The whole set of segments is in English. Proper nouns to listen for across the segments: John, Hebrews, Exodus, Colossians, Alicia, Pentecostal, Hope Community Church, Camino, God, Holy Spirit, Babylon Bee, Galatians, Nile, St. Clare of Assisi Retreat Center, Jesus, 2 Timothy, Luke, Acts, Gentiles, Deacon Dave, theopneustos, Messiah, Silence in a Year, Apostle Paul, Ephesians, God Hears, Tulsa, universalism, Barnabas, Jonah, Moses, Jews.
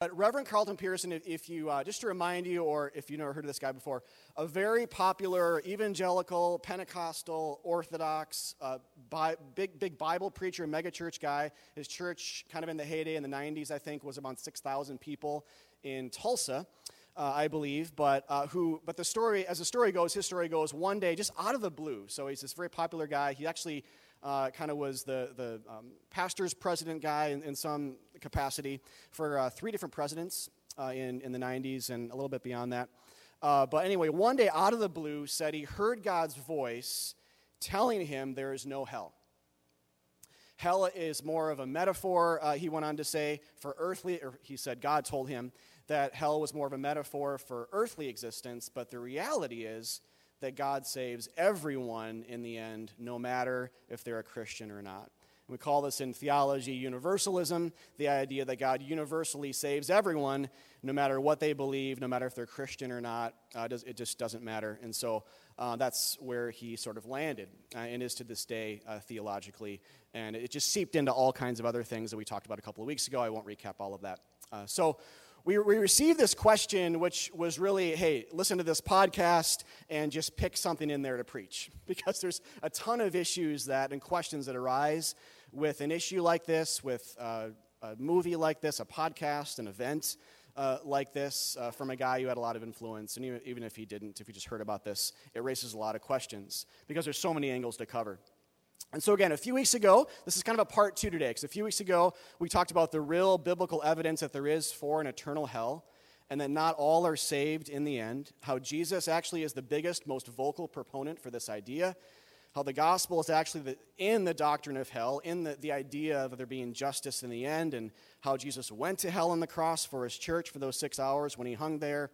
But Reverend Carlton Pearson, if you, just to remind you, or if you've never heard of this guy before, a very popular evangelical, Pentecostal, Orthodox, big Bible preacher, megachurch guy. His church, kind of in the heyday in the 90s, I think, was about 6,000 people in Tulsa, I believe. But the story, as the story goes, his story goes, one day, just out of the blue. So he's this very popular guy. He actually kind of was the pastor's president guy in some capacity for three different presidents in the 90s and a little bit beyond that. But anyway, one day out of the blue said he heard God's voice telling him there is no hell. Hell is more of a metaphor, he went on to say, for earthly, or he said God told him that hell was more of a metaphor for earthly existence, but the reality is that God saves everyone in the end, no matter if they're a Christian or not. And we call this in theology universalism, the idea that God universally saves everyone, no matter what they believe, no matter if they're Christian or not. It just doesn't matter. And so that's where he sort of landed and is to this day theologically. And it just seeped into all kinds of other things that we talked about a couple of weeks ago. I won't recap all of that. So we received this question, which was really, hey, listen to this podcast and just pick something in there to preach, because there's a ton of issues and questions that arise with an issue like this, with a movie like this, a podcast, an event like this from a guy who had a lot of influence. And even if he didn't, if you just heard about this, it raises a lot of questions because there's so many angles to cover. And so again, a few weeks ago, this is kind of a part two today, because a few weeks ago, we talked about the real biblical evidence that there is for an eternal hell, and that not all are saved in the end, how Jesus actually is the biggest, most vocal proponent for this idea, how the gospel is actually in the doctrine of hell, in the idea of there being justice in the end, and how Jesus went to hell on the cross for his church for those 6 hours when he hung there,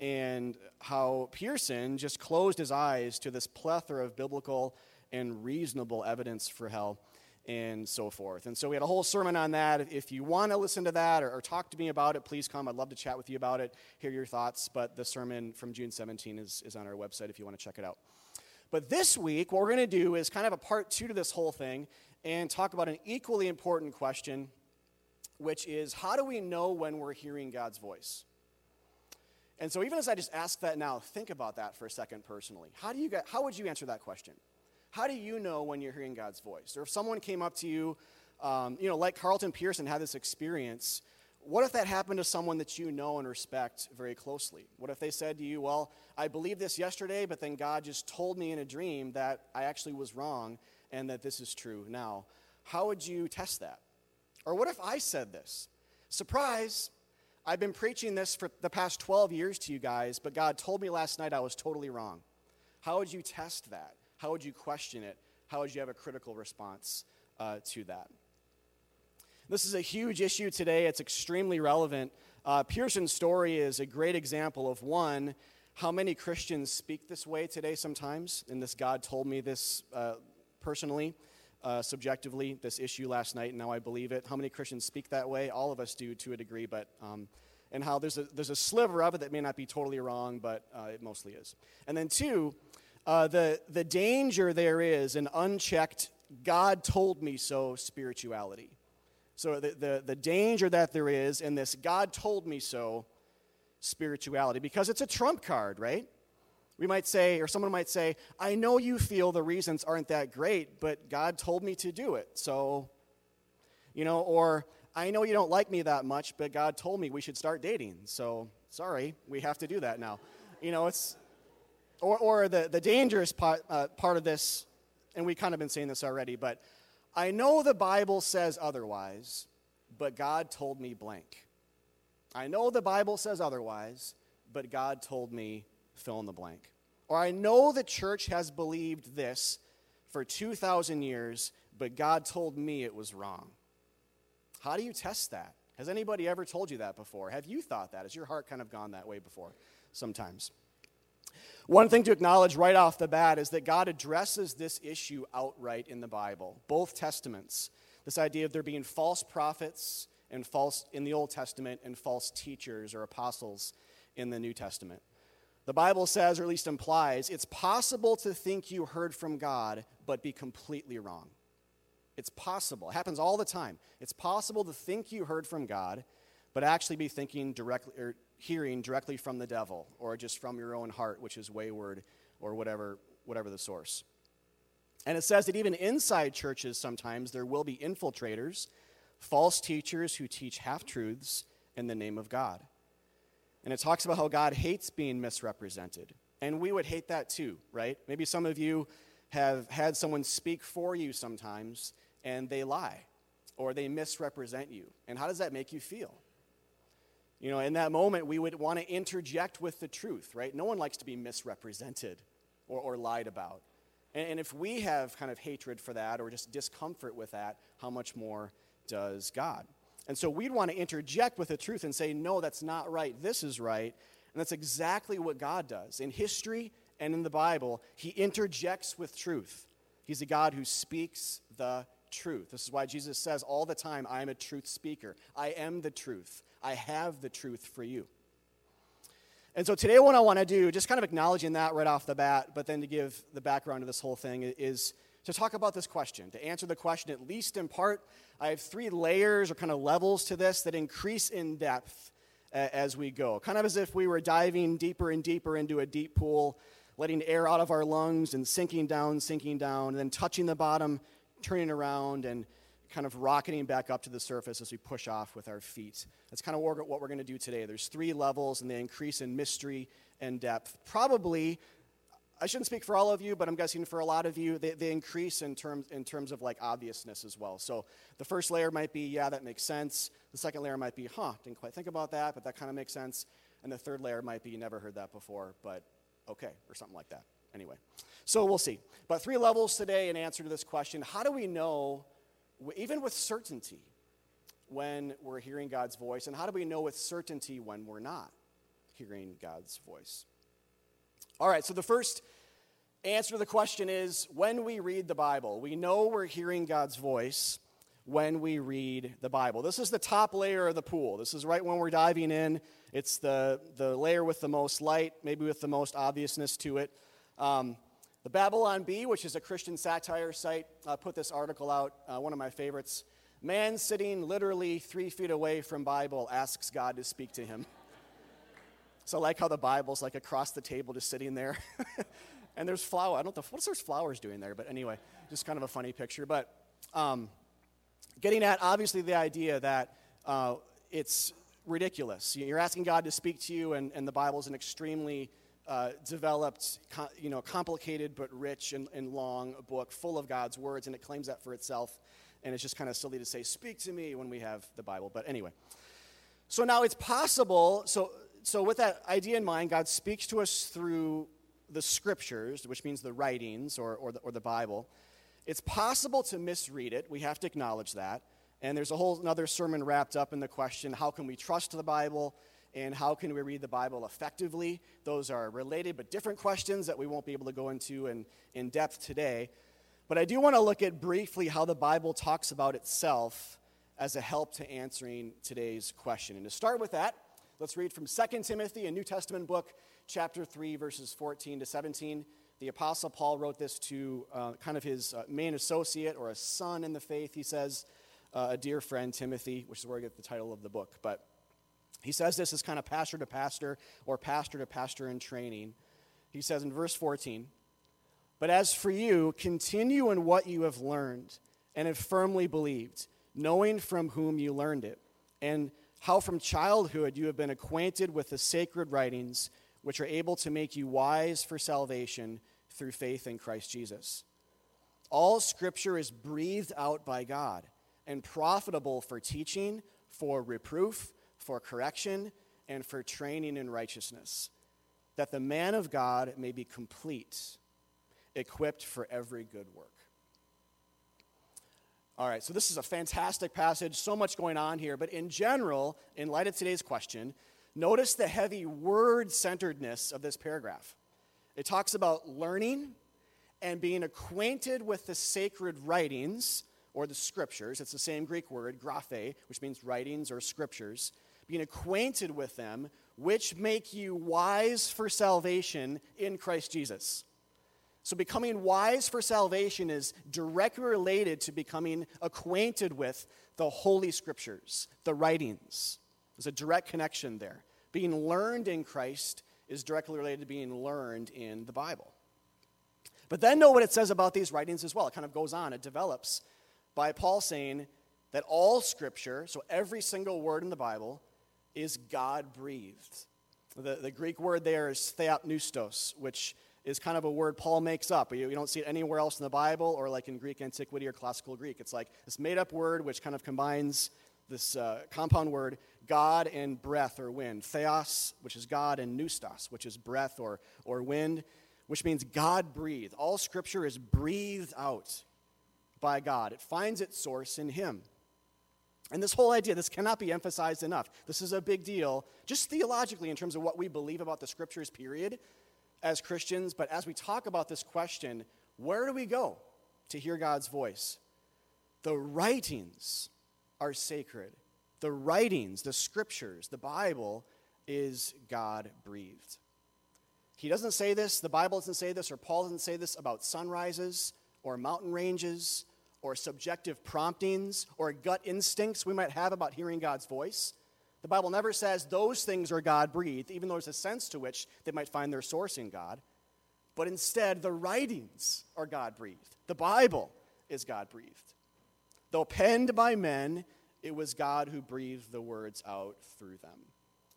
and how Pearson just closed his eyes to this plethora of biblical and reasonable evidence for hell, and so forth. And so we had a whole sermon on that. If you want to listen to that or talk to me about it, please come. I'd love to chat with you about it, hear your thoughts. But the sermon from June 17 is on our website if you want to check it out. But this week, what we're going to do is kind of a part two to this whole thing and talk about an equally important question, which is, how do we know when we're hearing God's voice? And so even as I just ask that now, think about that for a second personally. How would you answer that question? How do you know when you're hearing God's voice? Or if someone came up to you, like Carlton Pearson had this experience, what if that happened to someone that you know and respect very closely? What if they said to you, well, I believed this yesterday, but then God just told me in a dream that I actually was wrong and that this is true now. How would you test that? Or what if I said this? Surprise, I've been preaching this for the past 12 years to you guys, but God told me last night I was totally wrong. How would you test that? How would you question it? How would you have a critical response to that? This is a huge issue today. It's extremely relevant. Pearson's story is a great example of, one, how many Christians speak this way today sometimes, and this God told me this personally, subjectively, this issue last night, and now I believe it. How many Christians speak that way? All of us do to a degree, but and how there's a sliver of it that may not be totally wrong, but it mostly is. And then two, the danger there is an unchecked, God told me so spirituality. So the danger that there is in this God told me so spirituality, because it's a trump card, right? We might say, or someone might say, I know you feel the reasons aren't that great, but God told me to do it. So, or I know you don't like me that much, but God told me we should start dating. So, sorry, we have to do that now. It's... Or the dangerous part of this, and we've kind of been saying this already, but I know the Bible says otherwise, but God told me blank. I know the Bible says otherwise, but God told me fill in the blank. Or I know the church has believed this for 2,000 years, but God told me it was wrong. How do you test that? Has anybody ever told you that before? Have you thought that? Has your heart kind of gone that way before sometimes? One thing to acknowledge right off the bat is that God addresses this issue outright in the Bible, both Testaments. This idea of there being false prophets and false in the Old Testament and false teachers or apostles in the New Testament. The Bible says, or at least implies, it's possible to think you heard from God but be completely wrong. It's possible. It happens all the time. It's possible to think you heard from God but actually be thinking directly or hearing directly from the devil or just from your own heart, which is wayward or whatever the source. And it says that even inside churches sometimes there will be infiltrators, false teachers who teach half-truths in the name of God. And it talks about how God hates being misrepresented. And we would hate that too, right? Maybe some of you have had someone speak for you sometimes and they lie or they misrepresent you. And how does that make you feel? You know, in that moment, we would want to interject with the truth, right? No one likes to be misrepresented or lied about. And if we have kind of hatred for that or just discomfort with that, how much more does God? And so we'd want to interject with the truth and say, no, that's not right. This is right. And that's exactly what God does. In history and in the Bible, he interjects with truth. He's a God who speaks the truth. This is why Jesus says all the time, I am a truth speaker. I am the truth. I have the truth for you. And so today what I want to do, just kind of acknowledging that right off the bat, but then to give the background to this whole thing, is to talk about this question, to answer the question at least in part. I have three layers or kind of levels to this that increase in depth as we go, kind of as if we were diving deeper and deeper into a deep pool, letting air out of our lungs and sinking down, and then touching the bottom, turning around, and kind of rocketing back up to the surface as we push off with our feet. That's kind of what we're going to do today. There's three levels, and they increase in mystery and depth. Probably, I shouldn't speak for all of you, but I'm guessing for a lot of you, they increase in terms of like obviousness as well. So the first layer might be, yeah, that makes sense. The second layer might be, didn't quite think about that, but that kind of makes sense. And the third layer might be, you never heard that before, but okay, or something like that. Anyway, so we'll see. But three levels today in answer to this question, how do we know even with certainty when we're hearing God's voice, and how do we know with certainty when we're not hearing God's voice? All right, so the first answer to the question is, when we read the Bible, we know we're hearing God's voice when we read the Bible. This is the top layer of the pool. This is right when we're diving in. It's the layer with the most light, maybe with the most obviousness to it. The Babylon Bee, which is a Christian satire site, put this article out, one of my favorites. Man sitting literally 3 feet away from Bible asks God to speak to him. So I like how the Bible's like across the table just sitting there. And there's flowers. I don't know what there's flowers doing there, but anyway, just kind of a funny picture. But getting at, obviously, the idea that it's ridiculous. You're asking God to speak to you, and the Bible's an extremely developed, complicated but rich and long book full of God's words, and it claims that for itself, and it's just kind of silly to say, speak to me when we have the Bible. But anyway, so now it's possible, so with that idea in mind, God speaks to us through the scriptures, which means the writings or the Bible. It's possible to misread it. We have to acknowledge that, and there's a whole another sermon wrapped up in the question, how can we trust the Bible? And how can we read the Bible effectively? Those are related but different questions that we won't be able to go into in depth today. But I do want to look at briefly how the Bible talks about itself as a help to answering today's question. And to start with that, let's read from 2 Timothy, a New Testament book, chapter 3, verses 14 to 17. The Apostle Paul wrote this to kind of his main associate or a son in the faith, he says, a dear friend, Timothy, which is where I get the title of the book. But he says this as kind of pastor to pastor or pastor to pastor in training. He says in verse 14, "But as for you, continue in what you have learned and have firmly believed, knowing from whom you learned it, and how from childhood you have been acquainted with the sacred writings, which are able to make you wise for salvation through faith in Christ Jesus. All Scripture is breathed out by God and profitable for teaching, for reproof, for correction, and for training in righteousness, that the man of God may be complete, equipped for every good work." All right, so this is a fantastic passage, so much going on here, but in general, in light of today's question, notice the heavy word-centeredness of this paragraph. It talks about learning and being acquainted with the sacred writings, or the scriptures. It's the same Greek word, graphe, which means writings or scriptures. Being acquainted with them, which make you wise for salvation in Christ Jesus. So becoming wise for salvation is directly related to becoming acquainted with the Holy Scriptures, the writings. There's a direct connection there. Being learned in Christ is directly related to being learned in the Bible. But then know what it says about these writings as well. It kind of goes on. It develops by Paul saying that all Scripture, so every single word in the Bible, is God-breathed. The Greek word there is theopneustos, which is kind of a word Paul makes up. You don't see it anywhere else in the Bible or like in Greek antiquity or classical Greek. It's like this made-up word which kind of combines this compound word, God and breath or wind. Theos, which is God, and neustos, which is breath or wind, which means God breathed. All Scripture is breathed out by God. It finds its source in Him. And this whole idea, this cannot be emphasized enough. This is a big deal, just theologically in terms of what we believe about the Scriptures, period, as Christians. But as we talk about this question, where do we go to hear God's voice? The writings are sacred. The writings, the Scriptures, the Bible is God-breathed. He doesn't say this, the Bible doesn't say this, or Paul doesn't say this about sunrises or mountain ranges or subjective promptings or gut instincts we might have about hearing God's voice. The Bible never says those things are God-breathed, even though there's a sense to which they might find their source in God. But instead, the writings are God-breathed. The Bible is God-breathed. Though penned by men, it was God who breathed the words out through them.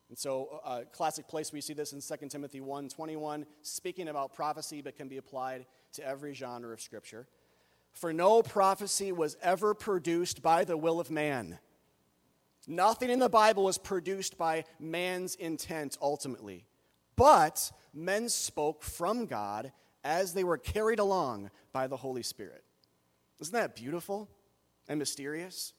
And so a classic place we see this in 2 Timothy 1:21, speaking about prophecy but can be applied to every genre of Scripture. For no prophecy was ever produced by the will of man. Nothing in the Bible was produced by man's intent ultimately, but men spoke from God as they were carried along by the Holy Spirit. Isn't that beautiful and mysterious?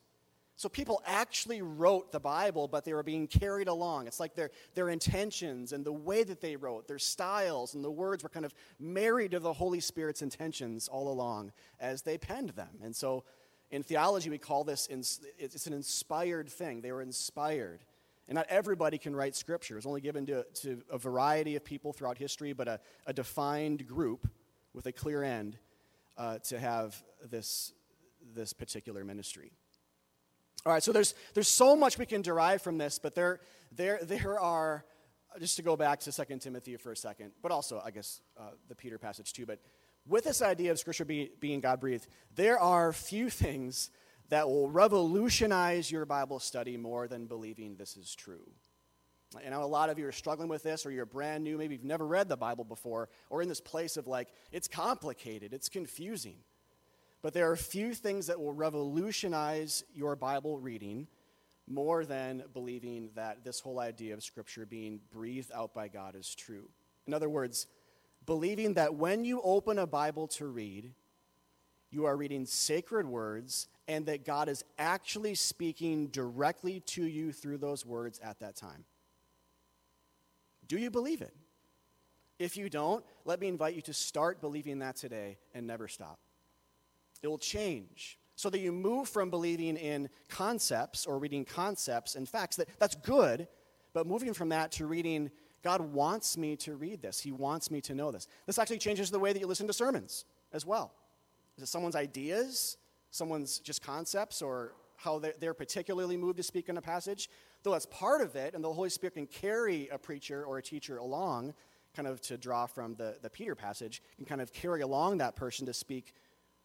So people actually wrote the Bible, but they were being carried along. It's like their intentions and the way that they wrote, their styles and the words were kind of married to the Holy Spirit's intentions all along as they penned them. And so in theology, we call this, it's an inspired thing. They were inspired. And not everybody can write Scripture. It's only given to a variety of people throughout history, but a defined group with a clear end to have this particular ministry. All right, so there's so much we can derive from this, but there are, just to go back to 2 Timothy for a second, but also, I guess, the Peter passage too, but with this idea of Scripture being God-breathed, there are few things that will revolutionize your Bible study more than believing this is true. I know a lot of you are struggling with this, or you're brand new, maybe you've never read the Bible before, or in this place of like, it's complicated, it's confusing. But there are few things that will revolutionize your Bible reading more than believing that this whole idea of Scripture being breathed out by God is true. In other words, believing that when you open a Bible to read, you are reading sacred words and that God is actually speaking directly to you through those words at that time. Do you believe it? If you don't, let me invite you to start believing that today and never stop. It will change so that you move from believing in concepts or reading concepts and facts. That's good, but moving from that to reading, God wants me to read this. He wants me to know this. This actually changes the way that you listen to sermons as well. Is it someone's ideas, someone's just concepts, or how they're particularly moved to speak in a passage? Though that's part of it, and the Holy Spirit can carry a preacher or a teacher along, kind of to draw from the Peter passage, and kind of carry along that person to speak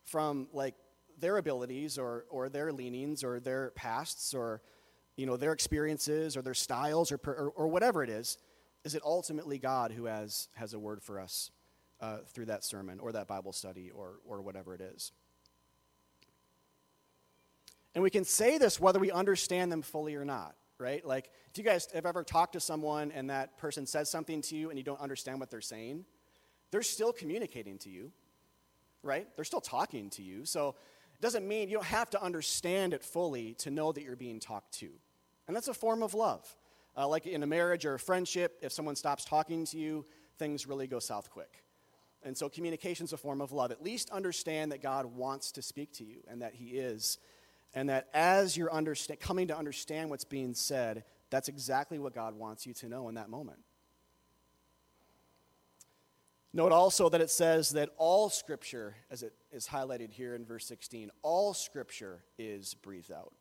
from like their abilities or their leanings or their pasts or, you know, their experiences or their styles or whatever it is. Is it ultimately God who has a word for us through that sermon or that Bible study or whatever it is? And we can say this whether we understand them fully or not, right? Like, if you guys have ever talked to someone and that person says something to you and you don't understand what they're saying, they're still communicating to you, right? They're still talking to you. So it doesn't mean you don't have to understand it fully to know that you're being talked to. And that's a form of love. Like in a marriage or a friendship, if someone stops talking to you, things really go south quick. And so communication's a form of love. At least understand that God wants to speak to you and that He is. And that as you're coming to understand what's being said, that's exactly what God wants you to know in that moment. Note also that it says that all Scripture, as it is highlighted here in verse 16, all Scripture is breathed out.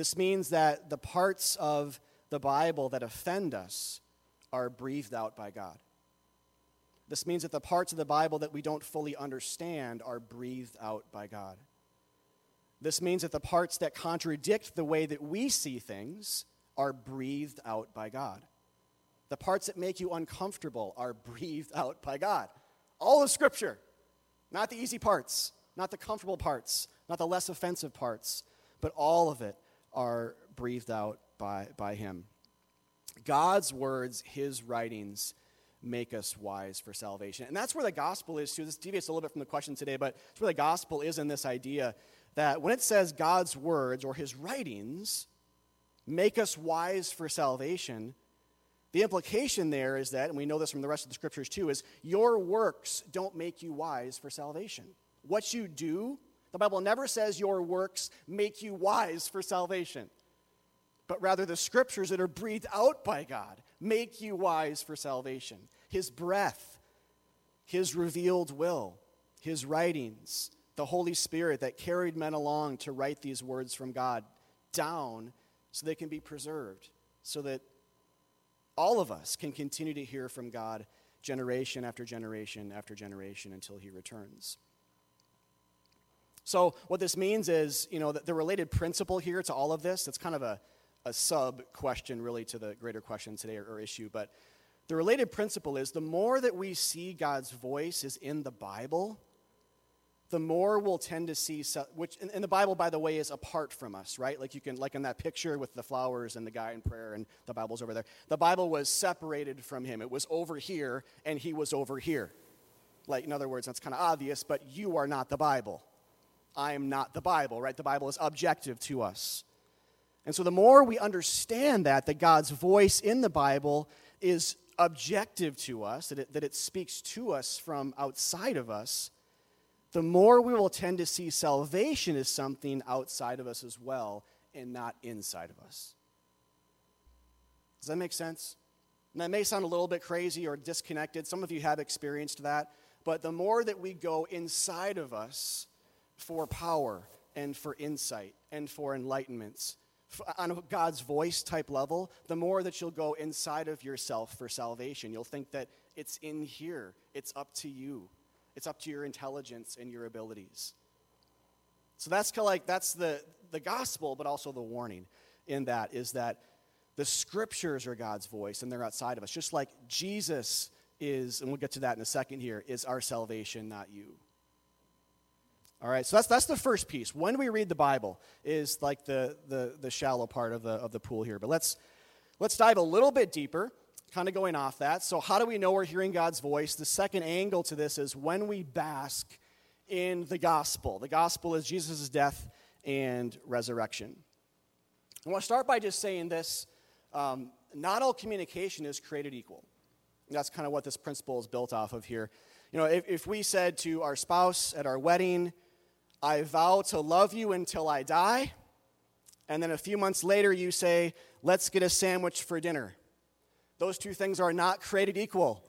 This means that the parts of the Bible that offend us are breathed out by God. This means that the parts of the Bible that we don't fully understand are breathed out by God. This means that the parts that contradict the way that we see things are breathed out by God. The parts that make you uncomfortable are breathed out by God. All of Scripture, not the easy parts, not the comfortable parts, not the less offensive parts, but all of it are breathed out by Him. God's words, His writings, make us wise for salvation. And that's where the gospel is, too. This deviates a little bit from the question today, but it's where the gospel is in this idea that when it says God's words or His writings make us wise for salvation, the implication there is that, and we know this from the rest of the Scriptures too, is your works don't make you wise for salvation. What you do, the Bible never says your works make you wise for salvation, but rather the Scriptures that are breathed out by God make you wise for salvation. His breath, His revealed will, His writings, the Holy Spirit that carried men along to write these words from God down so they can be preserved, so that all of us can continue to hear from God generation after generation after generation until He returns. So what this means is, you know, the related principle here to all of this, that's kind of a sub-question really to the greater question today or issue, but the related principle is the more that we see God's voice is in the Bible, the more we'll tend to see, which in the Bible, by the way, is apart from us, right? Like you can, like in that picture with the flowers and the guy in prayer and the Bible's over there. The Bible was separated from him. It was over here and he was over here. Like, in other words, that's kind of obvious, but you are not the Bible. I am not the Bible, right? The Bible is objective to us. And so the more we understand that God's voice in the Bible is objective to us, that it speaks to us from outside of us, the more we will tend to see salvation as something outside of us as well and not inside of us. Does that make sense? And that may sound a little bit crazy or disconnected. Some of you have experienced that. But the more that we go inside of us for power and for insight and for enlightenments, on God's voice type level, the more that you'll go inside of yourself for salvation. You'll think that it's in here. It's up to you. It's up to your intelligence and your abilities. So that's kind of like, that's the gospel, but also the warning in that is that the Scriptures are God's voice and they're outside of us. Just like Jesus is, and we'll get to that in a second here, is our salvation, not you. All right, so that's the first piece. When we read the Bible is like the shallow part of the pool here. But let's dive a little bit deeper. Kind of going off that. So how do we know we're hearing God's voice? The second angle to this is when we bask in the gospel. The gospel is Jesus' death and resurrection. I want to start by just saying this. Not all communication is created equal. That's kind of what this principle is built off of here. You know, if we said to our spouse at our wedding, I vow to love you until I die, and then a few months later you say, let's get a sandwich for dinner. Those two things are not created equal,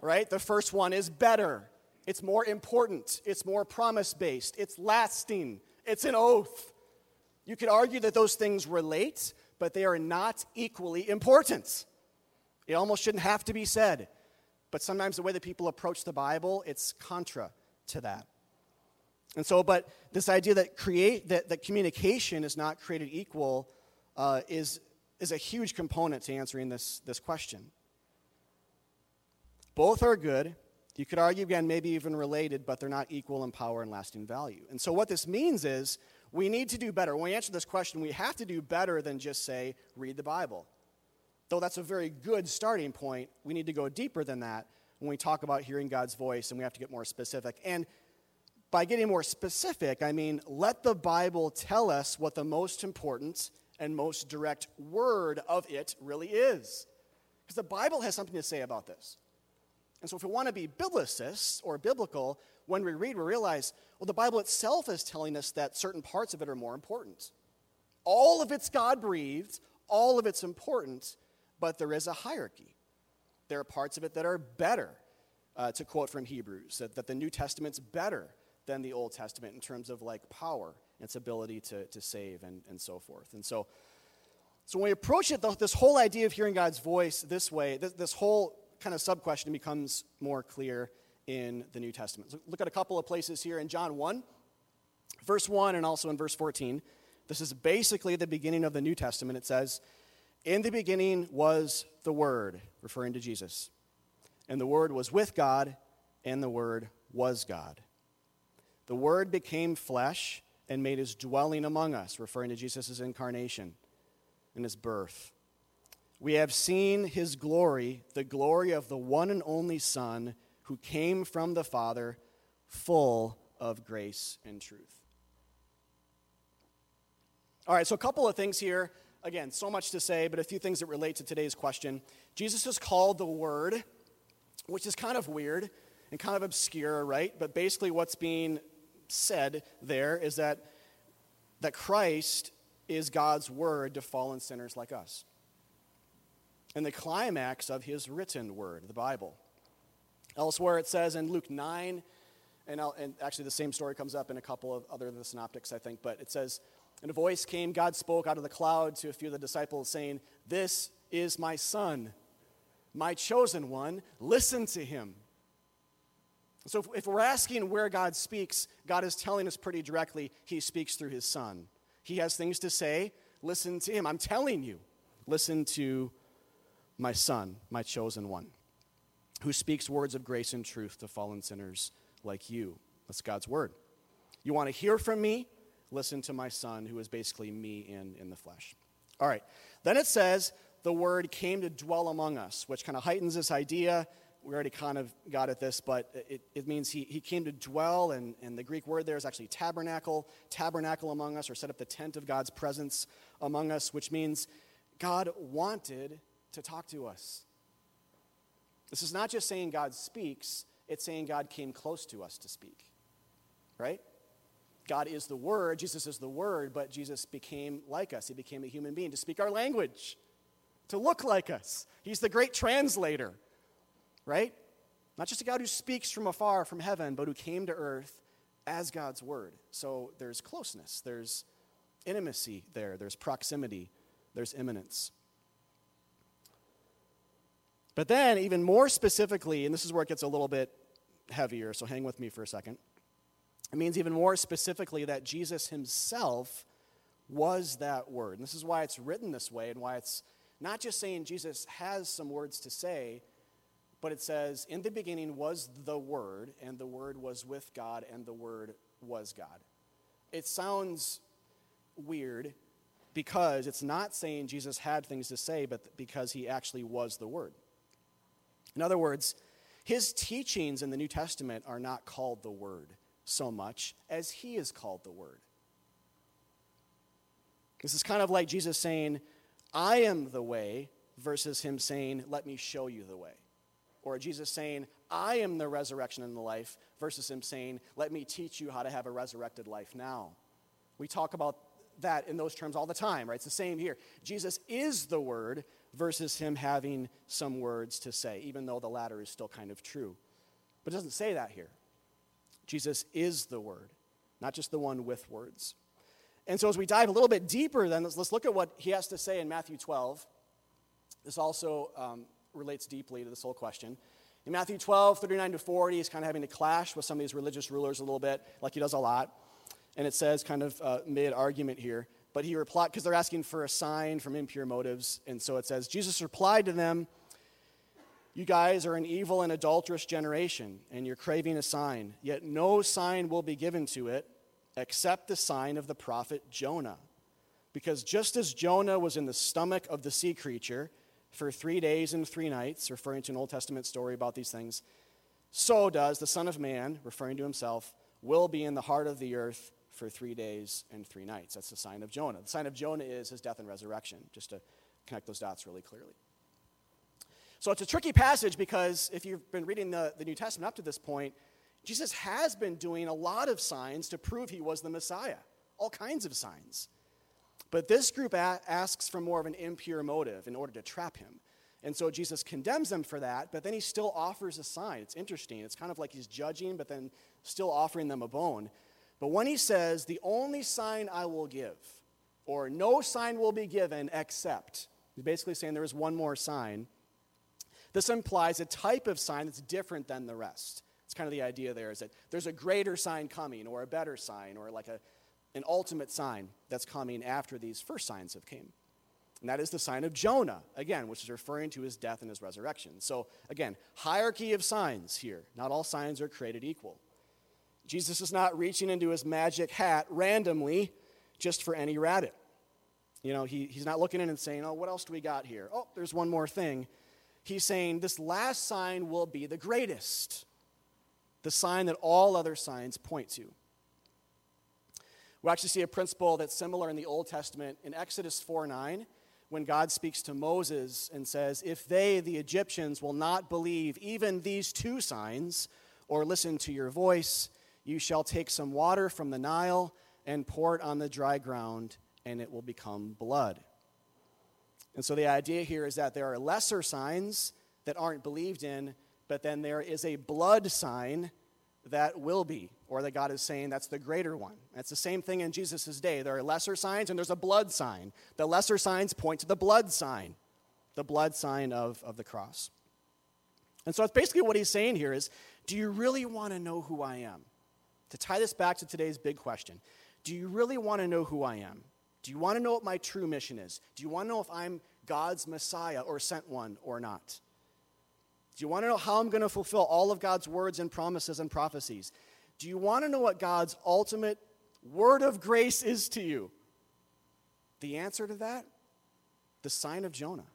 right? The first one is better. It's more important. It's more promise-based. It's lasting. It's an oath. You could argue that those things relate, but they are not equally important. It almost shouldn't have to be said. But sometimes the way that people approach the Bible, it's contra to that. And so, but this idea that communication is not created equal is a huge component to answering this question. Both are good. You could argue, again, maybe even related, but they're not equal in power and lasting value. And so what this means is we need to do better. When we answer this question, we have to do better than just say, read the Bible. Though that's a very good starting point, we need to go deeper than that when we talk about hearing God's voice, and we have to get more specific. And by getting more specific, I mean, let the Bible tell us what the most important and most direct word of it really is. Because the Bible has something to say about this. And so if we want to be biblicists or biblical, when we read, we realize, well, the Bible itself is telling us that certain parts of it are more important. All of it's God-breathed, all of it's important, but there is a hierarchy. There are parts of it that are better, to quote from Hebrews, that the New Testament's better than the Old Testament in terms of like power its ability to save and so forth. And so when we approach it, this whole idea of hearing God's voice this way, this whole kind of sub-question becomes more clear in the New Testament. So look at a couple of places here in John 1, verse 1, and also in verse 14. This is basically the beginning of the New Testament. It says, "In the beginning was the Word," referring to Jesus. "And the Word was with God, and the Word was God. The Word became flesh and made his dwelling among us," referring to Jesus' incarnation and his birth. "We have seen his glory, the glory of the one and only Son who came from the Father, full of grace and truth." All right, so a couple of things here. Again, so much to say, but a few things that relate to today's question. Jesus is called the Word, which is kind of weird and kind of obscure, right? But basically what's being said there is that Christ is God's Word to fallen sinners like us. And the climax of his written Word, the Bible. Elsewhere it says in Luke 9, and actually the same story comes up in a couple of other of the synoptics, I think, but it says, "And a voice came, God spoke out of the cloud to a few of the disciples, saying, 'This is my Son, my chosen one, listen to him.'" So if we're asking where God speaks, God is telling us pretty directly he speaks through his Son. He has things to say, listen to him. I'm telling you, listen to my Son, my chosen one, who speaks words of grace and truth to fallen sinners like you. That's God's Word. You want to hear from me? Listen to my Son, who is basically me in the flesh. All right. Then it says the Word came to dwell among us, which kind of heightens this idea. We already kind of got at this, but it means he came to dwell, and the Greek word there is actually tabernacle among us, or set up the tent of God's presence among us, which means God wanted to talk to us. This is not just saying God speaks, it's saying God came close to us to speak, right? God is the Word, Jesus is the Word, but Jesus became like us. He became a human being to speak our language, to look like us. He's the great translator, right? Not just a God who speaks from afar, from heaven, but who came to earth as God's Word. So there's closeness, there's intimacy there, there's proximity, there's imminence. But then, even more specifically, and this is where it gets a little bit heavier, so hang with me for a second. It means even more specifically that Jesus himself was that Word. And this is why it's written this way and why it's not just saying Jesus has some words to say, but it says, "In the beginning was the Word, and the Word was with God, and the Word was God." It sounds weird because it's not saying Jesus had things to say, but because he actually was the Word. In other words, his teachings in the New Testament are not called the Word so much as he is called the Word. This is kind of like Jesus saying, "I am the way," versus him saying, "Let me show you the way." Or Jesus saying, "I am the resurrection and the life," versus him saying, "Let me teach you how to have a resurrected life now." We talk about that in those terms all the time, right? It's the same here. Jesus is the Word, versus him having some words to say, even though the latter is still kind of true. But it doesn't say that here. Jesus is the Word, not just the one with words. And so as we dive a little bit deeper, then let's look at what he has to say in Matthew 12. This also relates deeply to this whole question. In Matthew 12, 39-40, he's kind of having to clash with some of these religious rulers a little bit, like he does a lot. And it says kind of mid-argument here. But he replied, because they're asking for a sign from impure motives. And so it says, Jesus replied to them, "You guys are an evil and adulterous generation, and you're craving a sign. Yet no sign will be given to it except the sign of the prophet Jonah. Because just as Jonah was in the stomach of the sea creature for 3 days and 3 nights," referring to an Old Testament story about these things, "so does the Son of Man," referring to himself, "will be in the heart of the earth for 3 days and 3 nights. That's the sign of Jonah. The sign of Jonah is his death and resurrection, just to connect those dots really clearly. So it's a tricky passage because if you've been reading the New Testament up to this point, Jesus has been doing a lot of signs to prove he was the Messiah, all kinds of signs. But this group asks for more of an impure motive in order to trap him. And so Jesus condemns them for that, but then he still offers a sign. It's interesting. It's kind of like he's judging, but then still offering them a bone. But when he says, the only sign I will give, or no sign will be given except, he's basically saying there is one more sign. This implies a type of sign that's different than the rest. It's kind of the idea there, is that there's a greater sign coming, or a better sign, or like an ultimate sign that's coming after these first signs have came. And that is the sign of Jonah, again, which is referring to his death and his resurrection. So, again, hierarchy of signs here. Not all signs are created equal. Jesus is not reaching into his magic hat randomly just for any rabbit. You know, he's not looking in and saying, oh, what else do we got here? Oh, there's one more thing. He's saying this last sign will be the greatest, the sign that all other signs point to. We actually see a principle that's similar in the Old Testament in Exodus 4:9, when God speaks to Moses and says, if they, the Egyptians, will not believe even these two signs or listen to your voice, you shall take some water from the Nile and pour it on the dry ground, and it will become blood. And so the idea here is that there are lesser signs that aren't believed in, but then there is a blood sign that will be, or that God is saying that's the greater one. That's the same thing in Jesus' day. There are lesser signs and there's a blood sign. The lesser signs point to the blood sign of the cross. And so that's basically what he's saying here is, do you really want to know who I am? To tie this back to today's big question, do you really want to know who I am? Do you want to know what my true mission is? Do you want to know if I'm God's Messiah or sent one or not? Do you want to know how I'm going to fulfill all of God's words and promises and prophecies? Do you want to know what God's ultimate word of grace is to you? The answer to that, the sign of Jonah.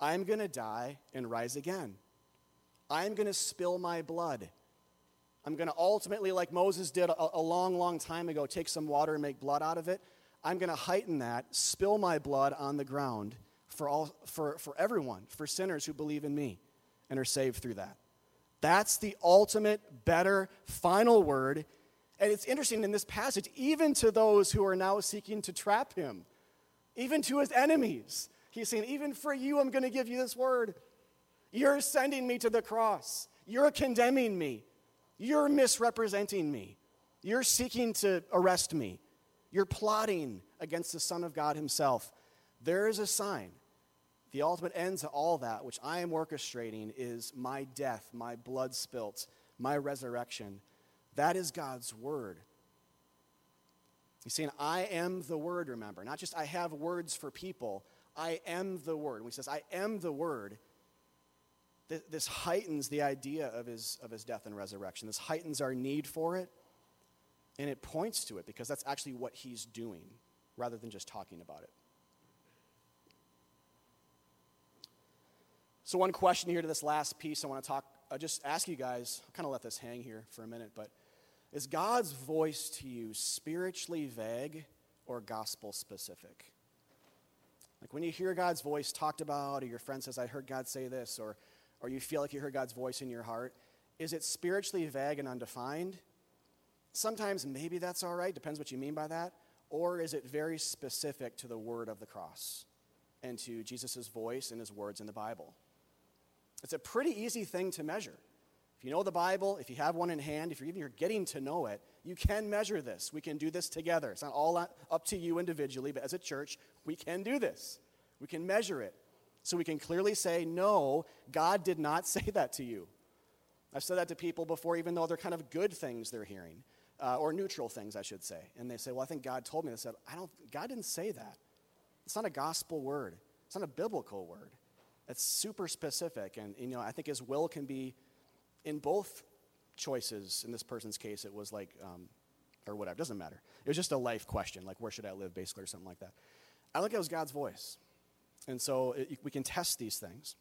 I'm going to die and rise again. I'm going to spill my blood. I'm going to ultimately, like Moses did a long, long time ago, take some water and make blood out of it. I'm going to heighten that, spill my blood on the ground for everyone, for sinners who believe in me and are saved through that. That's the ultimate, better, final word. And it's interesting in this passage, even to those who are now seeking to trap him, even to his enemies, he's saying, even for you, I'm going to give you this word. You're sending me to the cross. You're condemning me. You're misrepresenting me. You're seeking to arrest me. You're plotting against the Son of God himself. There is a sign. The ultimate end to all that, which I am orchestrating, is my death, my blood spilt, my resurrection. That is God's word. He's saying, I am the word, remember. Not just I have words for people. I am the word. When he says, I am the word, this heightens the idea of his death and resurrection. This heightens our need for it, and it points to it because that's actually what he's doing rather than just talking about it. So one question here to this last piece I want to just ask you guys, I'll kind of let this hang here for a minute, but is God's voice to you spiritually vague or gospel specific? Like when you hear God's voice talked about, or your friend says, I heard God say this, or you feel like you heard God's voice in your heart, is it spiritually vague and undefined? Sometimes maybe that's all right, depends what you mean by that. Or is it very specific to the word of the cross and to Jesus' voice and his words in the Bible? It's a pretty easy thing to measure. If you know the Bible, if you have one in hand, if you're getting to know it, you can measure this. We can do this together. It's not all up to you individually, but as a church, we can do this. We can measure it. So we can clearly say, no, God did not say that to you. I've said that to people before, even though they're kind of good things they're hearing, or neutral things, I should say. And they say, well, I think God told me this. I said, God didn't say that. It's not a gospel word. It's not a biblical word. It's super specific. And, you know, I think his will can be in both choices. In this person's case, it was like, or whatever, doesn't matter. It was just a life question, like where should I live, basically, or something like that. I think it was God's voice. And so we can test these things.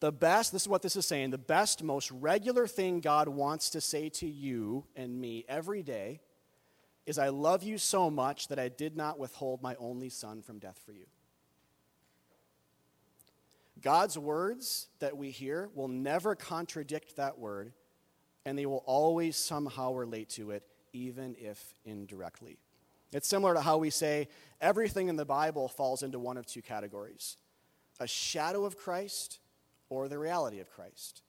The best, this is what this is saying, the best, most regular thing God wants to say to you and me every day is, I love you so much that I did not withhold my only son from death for you. God's words that we hear will never contradict that word, and they will always somehow relate to it, even if indirectly. It's similar to how we say everything in the Bible falls into one of two categories, a shadow of Christ or the reality of Christ.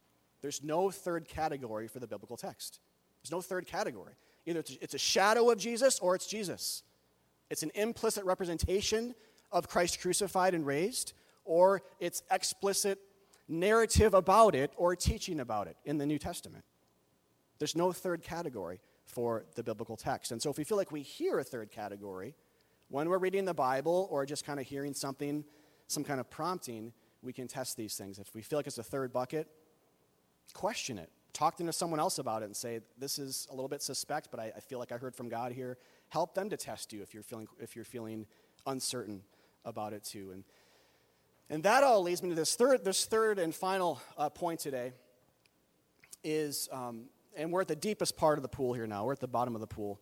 There's no third category for the biblical text. There's no third category. Either it's a shadow of Jesus or it's Jesus. It's an implicit representation of Christ crucified and raised, or it's explicit narrative about it or teaching about it in the New Testament. There's no third category for the biblical text. And so if we feel like we hear a third category, when we're reading the Bible or just kind of hearing something, some kind of prompting, we can test these things. If we feel like it's a third bucket, question it. Talk to someone else about it and say, this is a little bit suspect, but I feel like I heard from God here. Help them to test you if you're feeling uncertain about it too. And that all leads me to this third and final point today is, and we're at the deepest part of the pool here now. We're at the bottom of the pool.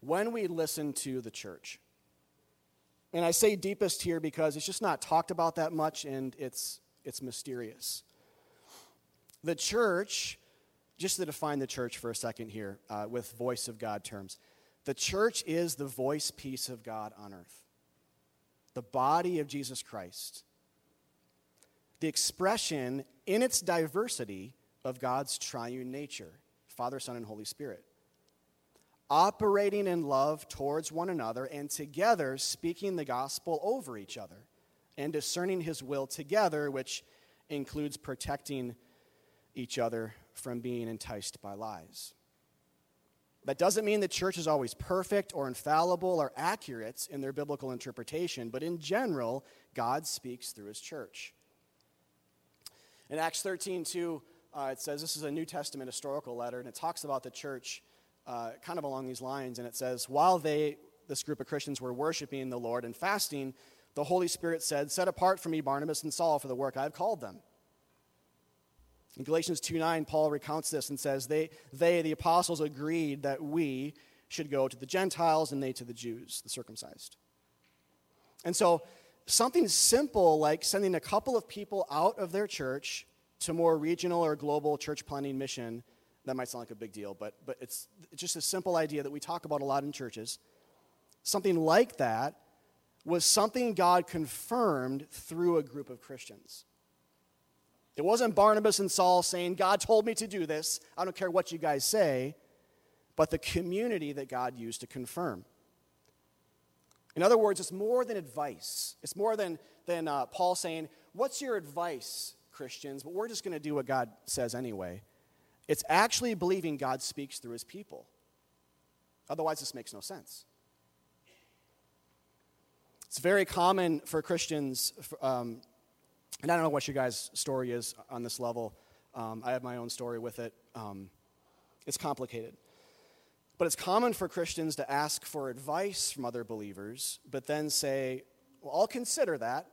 When we listen to the church. And I say deepest here because it's just not talked about that much, and it's mysterious. The church, just to define the church for a second here with voice of God terms, the church is the voice piece of God on earth. The body of Jesus Christ. The expression in its diversity of God's triune nature, Father, Son, and Holy Spirit, operating in love towards one another and together speaking the gospel over each other and discerning his will together, which includes protecting each other from being enticed by lies. That doesn't mean the church is always perfect or infallible or accurate in their biblical interpretation, but in general, God speaks through his church. In Acts 13:2, it says, this is a New Testament historical letter, and it talks about the church kind of along these lines, and it says, while this group of Christians were worshiping the Lord and fasting, the Holy Spirit said, set apart for me Barnabas and Saul for the work I have called them. In Galatians 2:9, Paul recounts this and says, they the apostles, agreed that we should go to the Gentiles and they to the Jews, the circumcised. And so, something simple like sending a couple of people out of their church to more regional or global church planting mission, that might sound like a big deal, but it's just a simple idea that we talk about a lot in churches. Something like that was something God confirmed through a group of Christians. It wasn't Barnabas and Saul saying, God told me to do this, I don't care what you guys say, but the community that God used to confirm. In other words, it's more than advice. It's more than Paul saying, what's your advice, Christians? But we're just going to do what God says anyway. It's actually believing God speaks through his people. Otherwise, this makes no sense. It's very common for Christians, and I don't know what your guys' story is on this level. I have my own story with it. It's complicated. But it's common for Christians to ask for advice from other believers, but then say, well, I'll consider that,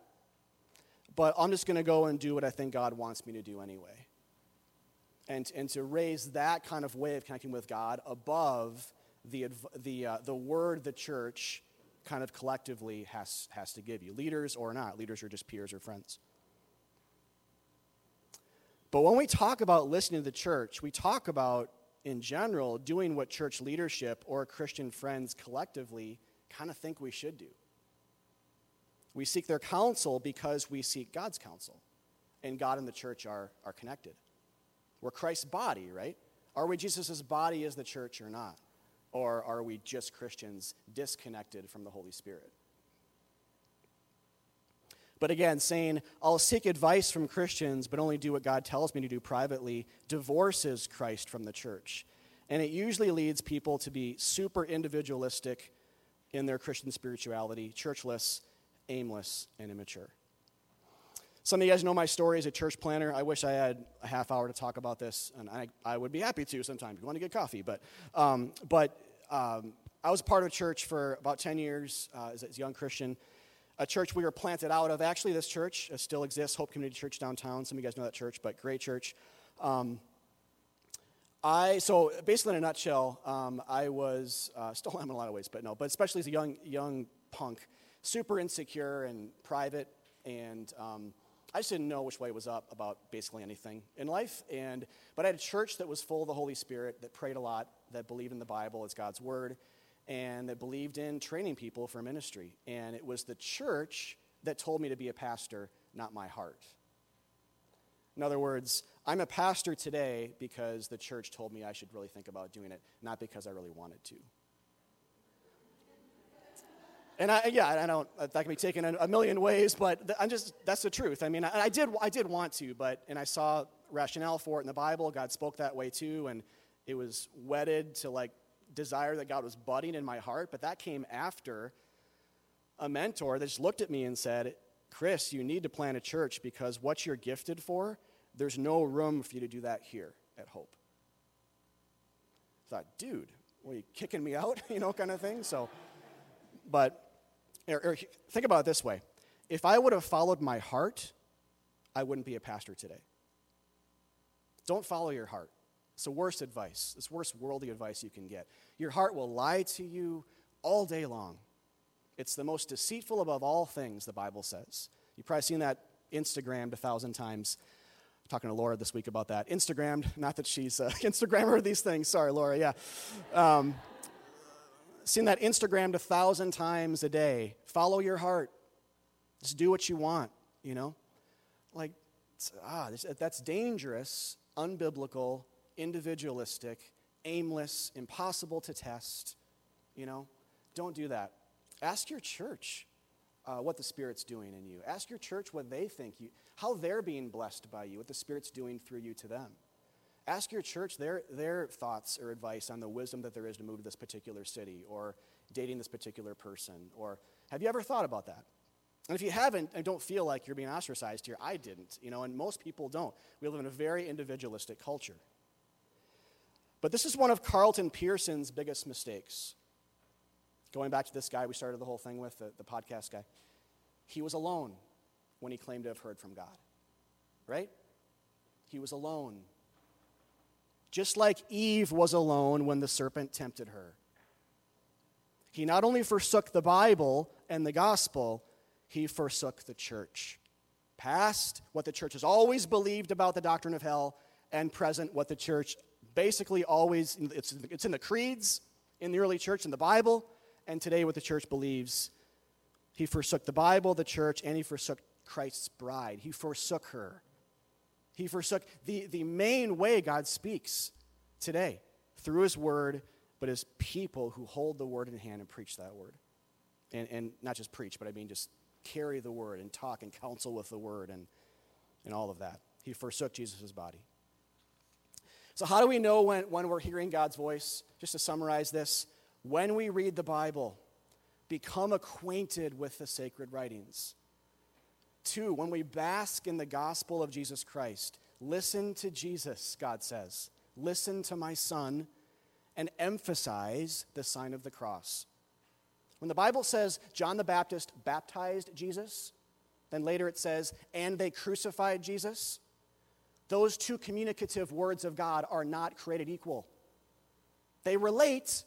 but I'm just going to go and do what I think God wants me to do anyway. And to raise that kind of way of connecting with God above the word the church kind of collectively has to give you, leaders or not. Leaders are just peers or friends. But when we talk about listening to the church, we talk about, in general, doing what church leadership or Christian friends collectively kind of think we should do. We seek their counsel because we seek God's counsel, and God and the church are connected. We're Christ's body, right? Are we Jesus' body as the church or not? Or are we just Christians disconnected from the Holy Spirit? But again, saying, I'll seek advice from Christians, but only do what God tells me to do privately, divorces Christ from the church. And it usually leads people to be super individualistic in their Christian spirituality, churchless, aimless, and immature. Some of you guys know my story as a church planner. I wish I had a half hour to talk about this, and I would be happy to sometime if you want to get coffee. But I was part of a church for about 10 years as a young Christian. A church we were planted out of. Actually, this church still exists, Hope Community Church downtown. Some of you guys know that church, but great church. So basically, in a nutshell, I was, still am in a lot of ways, but especially as a young punk, super insecure and private, and I just didn't know which way was up about basically anything in life. But I had a church that was full of the Holy Spirit, that prayed a lot, that believed in the Bible as God's word, and that believed in training people for ministry. And it was the church that told me to be a pastor, not my heart. In other words, I'm a pastor today because the church told me I should really think about doing it, not because I really wanted to. And that can be taken in a million ways, but that's the truth. I mean, I did want to, and I saw rationale for it in the Bible. God spoke that way too, and it was wedded to desire that God was budding in my heart, but that came after a mentor that just looked at me and said, "Chris, you need to plant a church because what you're gifted for, there's no room for you to do that here at Hope." I thought, dude, were you kicking me out? Kind of thing. So, but think about it this way. If I would have followed my heart, I wouldn't be a pastor today. Don't follow your heart. It's the worst advice. It's the worst worldly advice you can get. Your heart will lie to you all day long. It's the most deceitful above all things, the Bible says. You've probably seen that Instagrammed 1,000 times. I'm talking to Laura this week about that. Instagrammed, not that she's an Instagrammer of these things. Sorry, Laura, yeah. Seen that Instagrammed 1,000 times a day. Follow your heart. Just do what you want, that's dangerous, unbiblical, individualistic, aimless, impossible to test, Don't do that. Ask your church what the Spirit's doing in you. Ask your church what they think, how they're being blessed by you, what the Spirit's doing through you to them. Ask your church their thoughts or advice on the wisdom that there is to move to this particular city or dating this particular person. Or have you ever thought about that? And if you haven't, I don't feel like you're being ostracized here. I didn't, and most people don't. We live in a very individualistic culture. But this is one of Carlton Pearson's biggest mistakes. Going back to this guy we started the whole thing with, the podcast guy. He was alone when he claimed to have heard from God, right? He was alone. Just like Eve was alone when the serpent tempted her. He not only forsook the Bible and the gospel, he forsook the church. Past, what the church has always believed about the doctrine of hell, and present, what the church basically always, it's in the creeds, in the early church, in the Bible, and today what the church believes. He forsook the Bible, the church, and he forsook Christ's bride. He forsook her. He forsook the main way God speaks today, through his word, but his people who hold the word in hand and preach that word. And not just preach, but I mean just carry the word and talk and counsel with the word and all of that. He forsook Jesus' body. So how do we know when we're hearing God's voice? Just to summarize this, when we read the Bible, become acquainted with the sacred writings. 2, when we bask in the gospel of Jesus Christ, listen to Jesus, God says. Listen to my son and emphasize the sign of the cross. When the Bible says John the Baptist baptized Jesus, then later it says, and they crucified Jesus, those two communicative words of God are not created equal. They relate,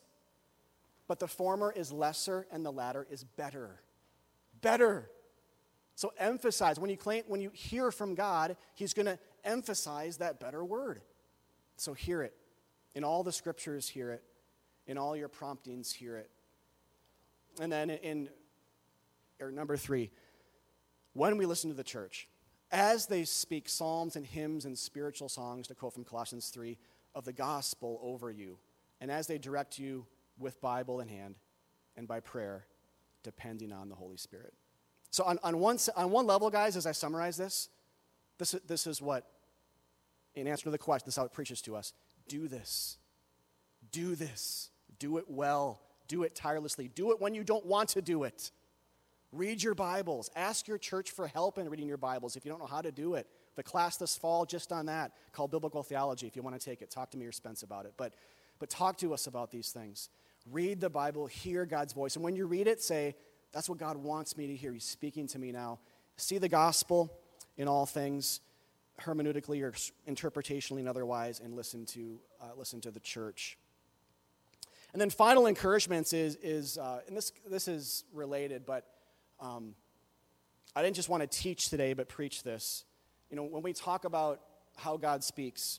but the former is lesser and the latter is better. Better. So emphasize, when you hear from God, he's going to emphasize that better word. So hear it. In all the scriptures, hear it. In all your promptings, hear it. And then number 3, when we listen to the church, as they speak psalms and hymns and spiritual songs, to quote from Colossians 3, of the gospel over you, and as they direct you with Bible in hand and by prayer, depending on the Holy Spirit. So on one level, guys, as I summarize this is what, in answer to the question, this is how it preaches to us. Do this. Do this. Do it well. Do it tirelessly. Do it when you don't want to do it. Read your Bibles. Ask your church for help in reading your Bibles if you don't know how to do it. The class this fall, just on that, called Biblical Theology, if you want to take it. Talk to me or Spence about it. But talk to us about these things. Read the Bible. Hear God's voice. And when you read it, say, that's what God wants me to hear. He's speaking to me now. See the gospel in all things, hermeneutically or interpretationally and otherwise, and listen to the church. And then final encouragements is and this is related, but I didn't just want to teach today, but preach this. When we talk about how God speaks,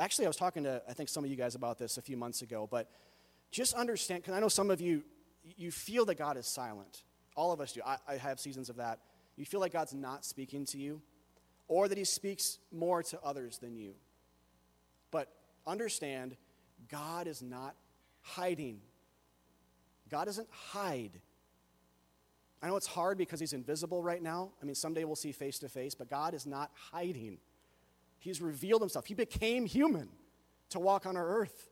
actually I was talking to, I think, some of you guys about this a few months ago, but just understand, because I know some of you, you feel that God is silent. All of us do. I have seasons of that. You feel like God's not speaking to you, or that he speaks more to others than you. But understand, God is not hiding. God doesn't hide. I know it's hard because he's invisible right now. I mean, someday we'll see face to face, but God is not hiding. He's revealed himself. He became human to walk on our earth.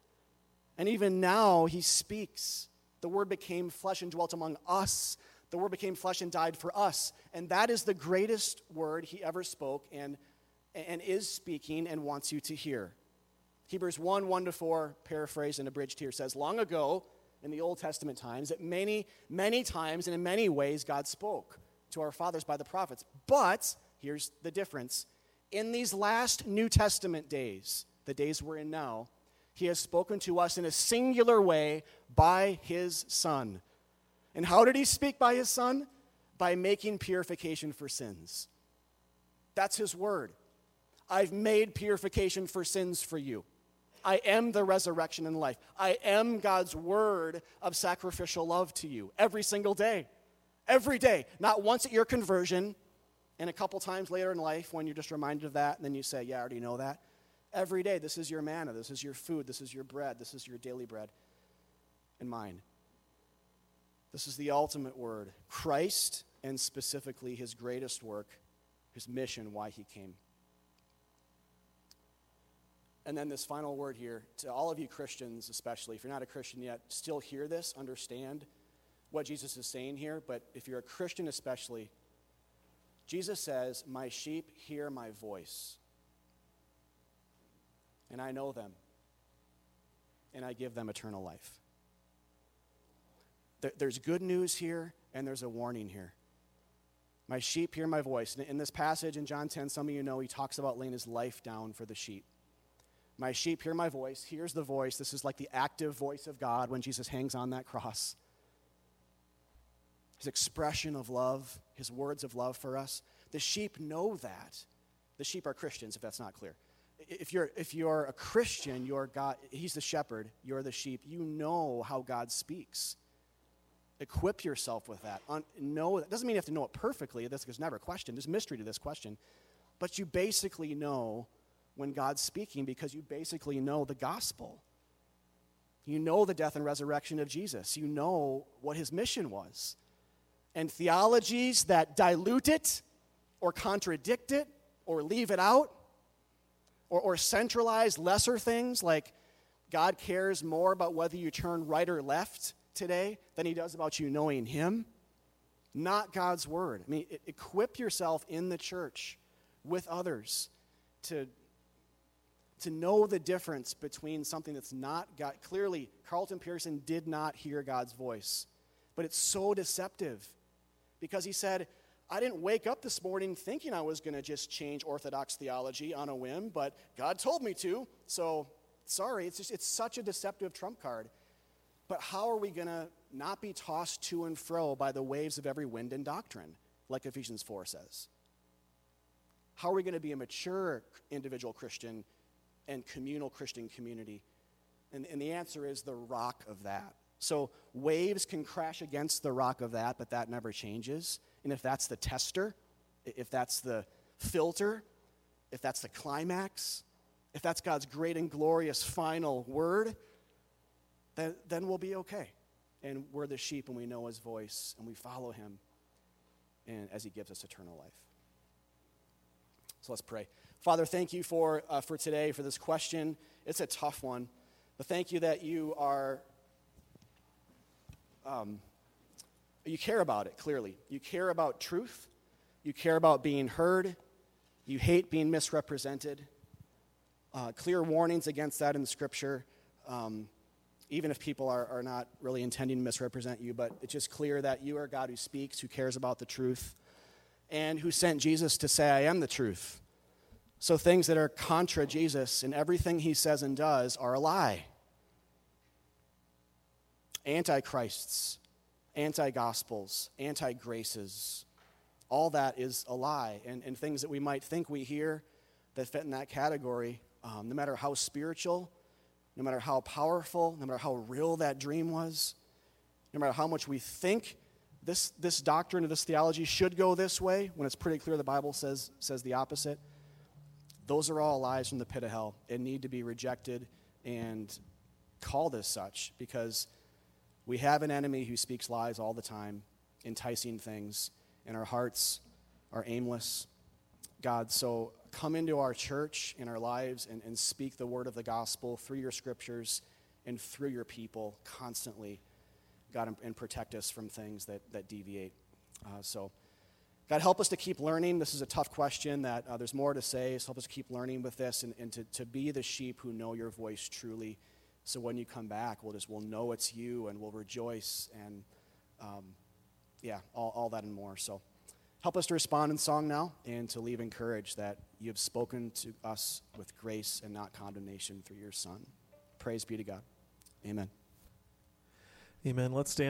And even now he speaks. The word became flesh and dwelt among us. The word became flesh and died for us. And that is the greatest word he ever spoke and is speaking and wants you to hear. Hebrews 1:1-4, paraphrased and abridged here, says, long ago, in the Old Testament times, that many, many times and in many ways God spoke to our fathers by the prophets. But, here's the difference, in these last New Testament days, the days we're in now, he has spoken to us in a singular way by his Son. And how did he speak by his Son? By making purification for sins. That's his word. I've made purification for sins for you. I am the resurrection and life. I am God's word of sacrificial love to you every single day. Every day. Not once at your conversion and a couple times later in life when you're just reminded of that and then you say, yeah, I already know that. Every day, this is your manna, this is your food, this is your bread, this is your daily bread and mine. This is the ultimate word. Christ, and specifically his greatest work, his mission, why he came. And then this final word here, to all of you Christians especially, if you're not a Christian yet, still hear this, understand what Jesus is saying here, but if you're a Christian especially, Jesus says, my sheep hear my voice, and I know them, and I give them eternal life. There's good news here, and there's a warning here. My sheep hear my voice. In this passage in John 10, some of you know, he talks about laying his life down for the sheep. My sheep hear my voice. Here's the voice. This is like the active voice of God when Jesus hangs on that cross. His expression of love, his words of love for us. The sheep know that. The sheep are Christians, if that's not clear. If you're a Christian, you're God. He's the shepherd. You're the sheep. You know how God speaks. Equip yourself with that. Know that doesn't mean you have to know it perfectly. There's never a question. There's mystery to this question. But you basically know when God's speaking, because you basically know the gospel. You know the death and resurrection of Jesus. You know what his mission was. And theologies that dilute it or contradict it or leave it out or centralize lesser things like God cares more about whether you turn right or left today than he does about you knowing him. Not God's word. I mean, equip yourself in the church with others to know the difference between something that's not God. Clearly, Carlton Pearson did not hear God's voice. But it's so deceptive because he said, I didn't wake up this morning thinking I was going to just change Orthodox theology on a whim, but God told me to, so sorry. It's such a deceptive trump card. But how are we going to not be tossed to and fro by the waves of every wind and doctrine, like Ephesians 4 says? How are we going to be a mature individual Christian and communal Christian community? And the answer is the rock of that. So waves can crash against the rock of that, but that never changes. And if that's the tester, if that's the filter, if that's the climax, if that's God's great and glorious final word, then we'll be okay. And we're the sheep, and we know his voice, and we follow him and as he gives us eternal life. So let's pray. Father, thank you for today, for this question. It's a tough one. But thank you that you are, you care about it, clearly. You care about truth. You care about being heard. You hate being misrepresented. Clear warnings against that in Scripture, even if people are not really intending to misrepresent you. But it's just clear that you are God who speaks, who cares about the truth, and who sent Jesus to say, I am the truth. So things that are contra Jesus and everything he says and does are a lie. Antichrists, anti-gospels, anti-graces, all that is a lie. And things that we might think we hear that fit in that category, no matter how spiritual, no matter how powerful, no matter how real that dream was, no matter how much we think this doctrine or this theology should go this way, when it's pretty clear the Bible says the opposite, those are all lies from the pit of hell and need to be rejected and called as such, because we have an enemy who speaks lies all the time, enticing things, and our hearts are aimless. God, so come into our church and our lives and speak the word of the gospel through your scriptures and through your people constantly, God, and protect us from things that deviate. So, God, help us to keep learning. This is a tough question that there's more to say, so help us keep learning with this and to be the sheep who know your voice truly. So when you come back, we'll know it's you and we'll rejoice and, all that and more. So help us to respond in song now and to leave encouraged that you have spoken to us with grace and not condemnation through your Son. Praise be to God. Amen. Amen. Let's stand.